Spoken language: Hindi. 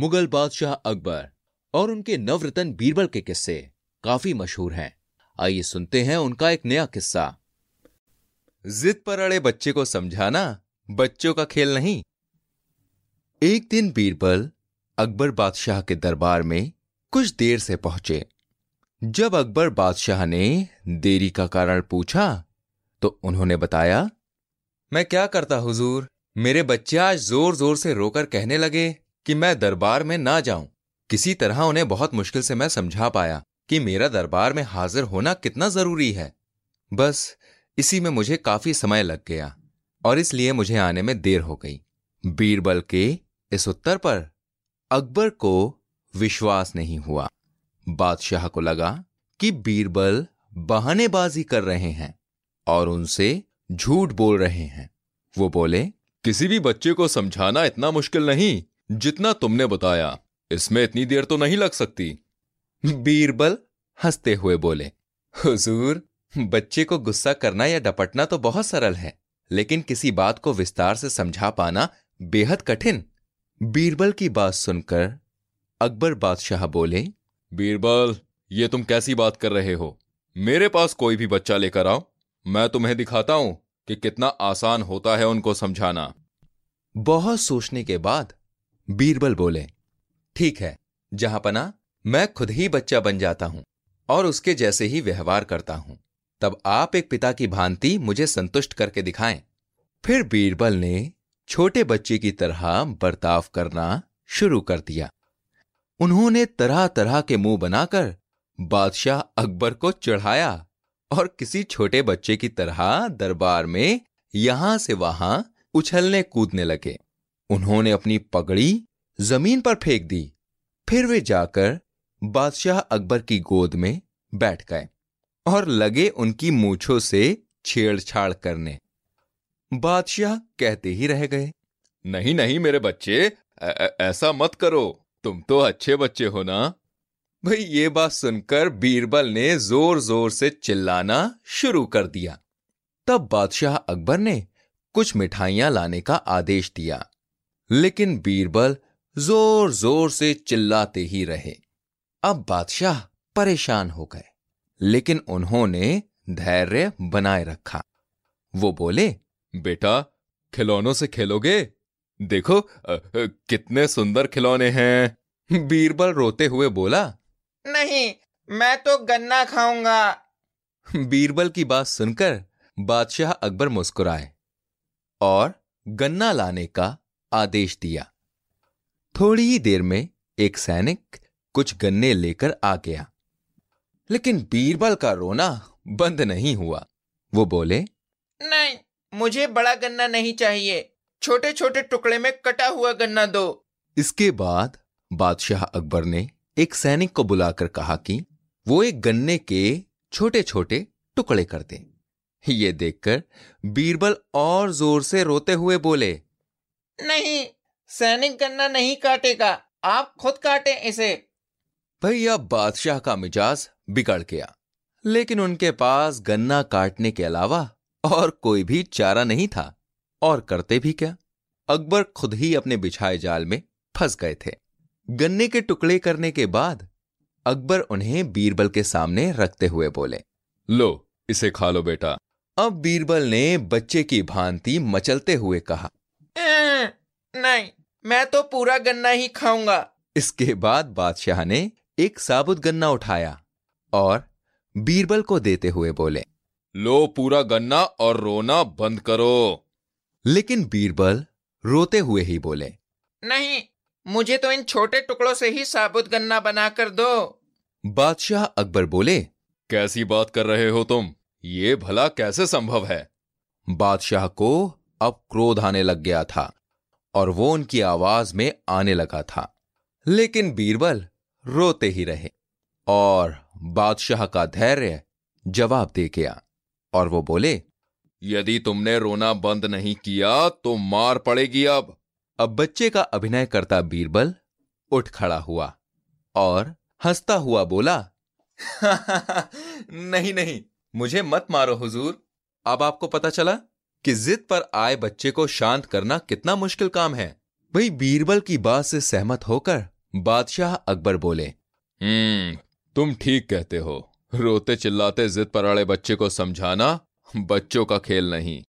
मुगल बादशाह अकबर और उनके नवरत्न बीरबल के किस्से काफी मशहूर हैं। आइए सुनते हैं उनका एक नया किस्सा। जिद पर अड़े बच्चे को समझाना बच्चों का खेल नहीं। एक दिन बीरबल अकबर बादशाह के दरबार में कुछ देर से पहुंचे। जब अकबर बादशाह ने देरी का कारण पूछा तो उन्होंने बताया, मैं क्या करता हुजूर, मेरे बच्चे आज जोर जोर से रोकर कहने लगे कि मैं दरबार में ना जाऊं। किसी तरह उन्हें बहुत मुश्किल से मैं समझा पाया कि मेरा दरबार में हाजिर होना कितना जरूरी है। बस इसी में मुझे काफी समय लग गया और इसलिए मुझे आने में देर हो गई। बीरबल के इस उत्तर पर अकबर को विश्वास नहीं हुआ। बादशाह को लगा कि बीरबल बहानेबाजी कर रहे हैं और उनसे झूठ बोल रहे हैं। वो बोले, किसी भी बच्चे को समझाना इतना मुश्किल नहीं जितना तुमने बताया, इसमें इतनी देर तो नहीं लग सकती। बीरबल हंसते हुए बोले, हुजूर, बच्चे को गुस्सा करना या डपटना तो बहुत सरल है, लेकिन किसी बात को विस्तार से समझा पाना बेहद कठिन। बीरबल की बात सुनकर अकबर बादशाह बोले, बीरबल, ये तुम कैसी बात कर रहे हो? मेरे पास कोई भी बच्चा लेकर आओ, मैं तुम्हें दिखाता हूं कि कितना आसान होता है उनको समझाना। बहुत सोचने के बाद बीरबल बोले, ठीक है जहांपना, मैं खुद ही बच्चा बन जाता हूं और उसके जैसे ही व्यवहार करता हूं, तब आप एक पिता की भांति मुझे संतुष्ट करके दिखाएं। फिर बीरबल ने छोटे बच्चे की तरह बर्ताव करना शुरू कर दिया। उन्होंने तरह तरह के मुंह बनाकर बादशाह अकबर को चढ़ाया और किसी छोटे बच्चे की तरह दरबार में यहां से वहां उछलने कूदने लगे। उन्होंने अपनी पगड़ी जमीन पर फेंक दी। फिर वे जाकर बादशाह अकबर की गोद में बैठ गए और लगे उनकी मूंछों से छेड़छाड़ करने। बादशाह कहते ही रह गए, नहीं नहीं मेरे बच्चे, ऐसा मत करो, तुम तो अच्छे बच्चे हो ना। भाई ये बात सुनकर बीरबल ने जोर जोर से चिल्लाना शुरू कर दिया। तब बादशाह अकबर ने कुछ मिठाइयां लाने का आदेश दिया, लेकिन बीरबल जोर जोर से चिल्लाते ही रहे। अब बादशाह परेशान हो गए, लेकिन उन्होंने धैर्य बनाए रखा। वो बोले, बेटा खिलौनों से खेलोगे? देखो कितने सुंदर खिलौने हैं। बीरबल रोते हुए बोला, नहीं, मैं तो गन्ना खाऊंगा। बीरबल की बात सुनकर बादशाह अकबर मुस्कुराए और गन्ना लाने का आदेश दिया। थोड़ी ही देर में एक सैनिक कुछ गन्ने लेकर आ गया, लेकिन बीरबल का रोना बंद नहीं हुआ। वो बोले, नहीं, मुझे बड़ा गन्ना नहीं चाहिए, छोटे छोटे टुकड़े में कटा हुआ गन्ना दो। इसके बाद बादशाह अकबर ने एक सैनिक को बुलाकर कहा कि वो एक गन्ने के छोटे छोटे टुकड़े कर दे। ये देखकर बीरबल और जोर से रोते हुए बोले, नहीं, सैनिक गन्ना नहीं काटेगा, आप खुद काटें इसे। भैया बादशाह का मिजाज बिगड़ गया, लेकिन उनके पास गन्ना काटने के अलावा और कोई भी चारा नहीं था, और करते भी क्या। अकबर खुद ही अपने बिछाए जाल में फंस गए थे। गन्ने के टुकड़े करने के बाद अकबर उन्हें बीरबल के सामने रखते हुए बोले, लो इसे खा लो बेटा। अब बीरबल ने बच्चे की भांति मचलते हुए कहा, नहीं, मैं तो पूरा गन्ना ही खाऊंगा। इसके बाद बादशाह ने एक साबुत गन्ना उठाया और बीरबल को देते हुए बोले, लो पूरा गन्ना और रोना बंद करो। लेकिन बीरबल रोते हुए ही बोले, नहीं, मुझे तो इन छोटे टुकड़ों से ही साबुत गन्ना बनाकर दो। बादशाह अकबर बोले, कैसी बात कर रहे हो तुम, ये भला कैसे संभव है? बादशाह को अब क्रोध आने लग गया था। और वो उनकी आवाज में आने लगा था। लेकिन बीरबल रोते ही रहे और बादशाह का धैर्य जवाब दे गया और वो बोले, यदि तुमने रोना बंद नहीं किया तो मार पड़ेगी। अब बच्चे का अभिनय करता बीरबल उठ खड़ा हुआ और हंसता हुआ बोला, नहीं नहीं, मुझे मत मारो हुजूर। अब आपको पता चला कि जिद पर आए बच्चे को शांत करना कितना मुश्किल काम है। वही बीरबल की बात से सहमत होकर बादशाह अकबर बोले, तुम ठीक कहते हो, रोते चिल्लाते जिद पर अड़े बच्चे को समझाना बच्चों का खेल नहीं।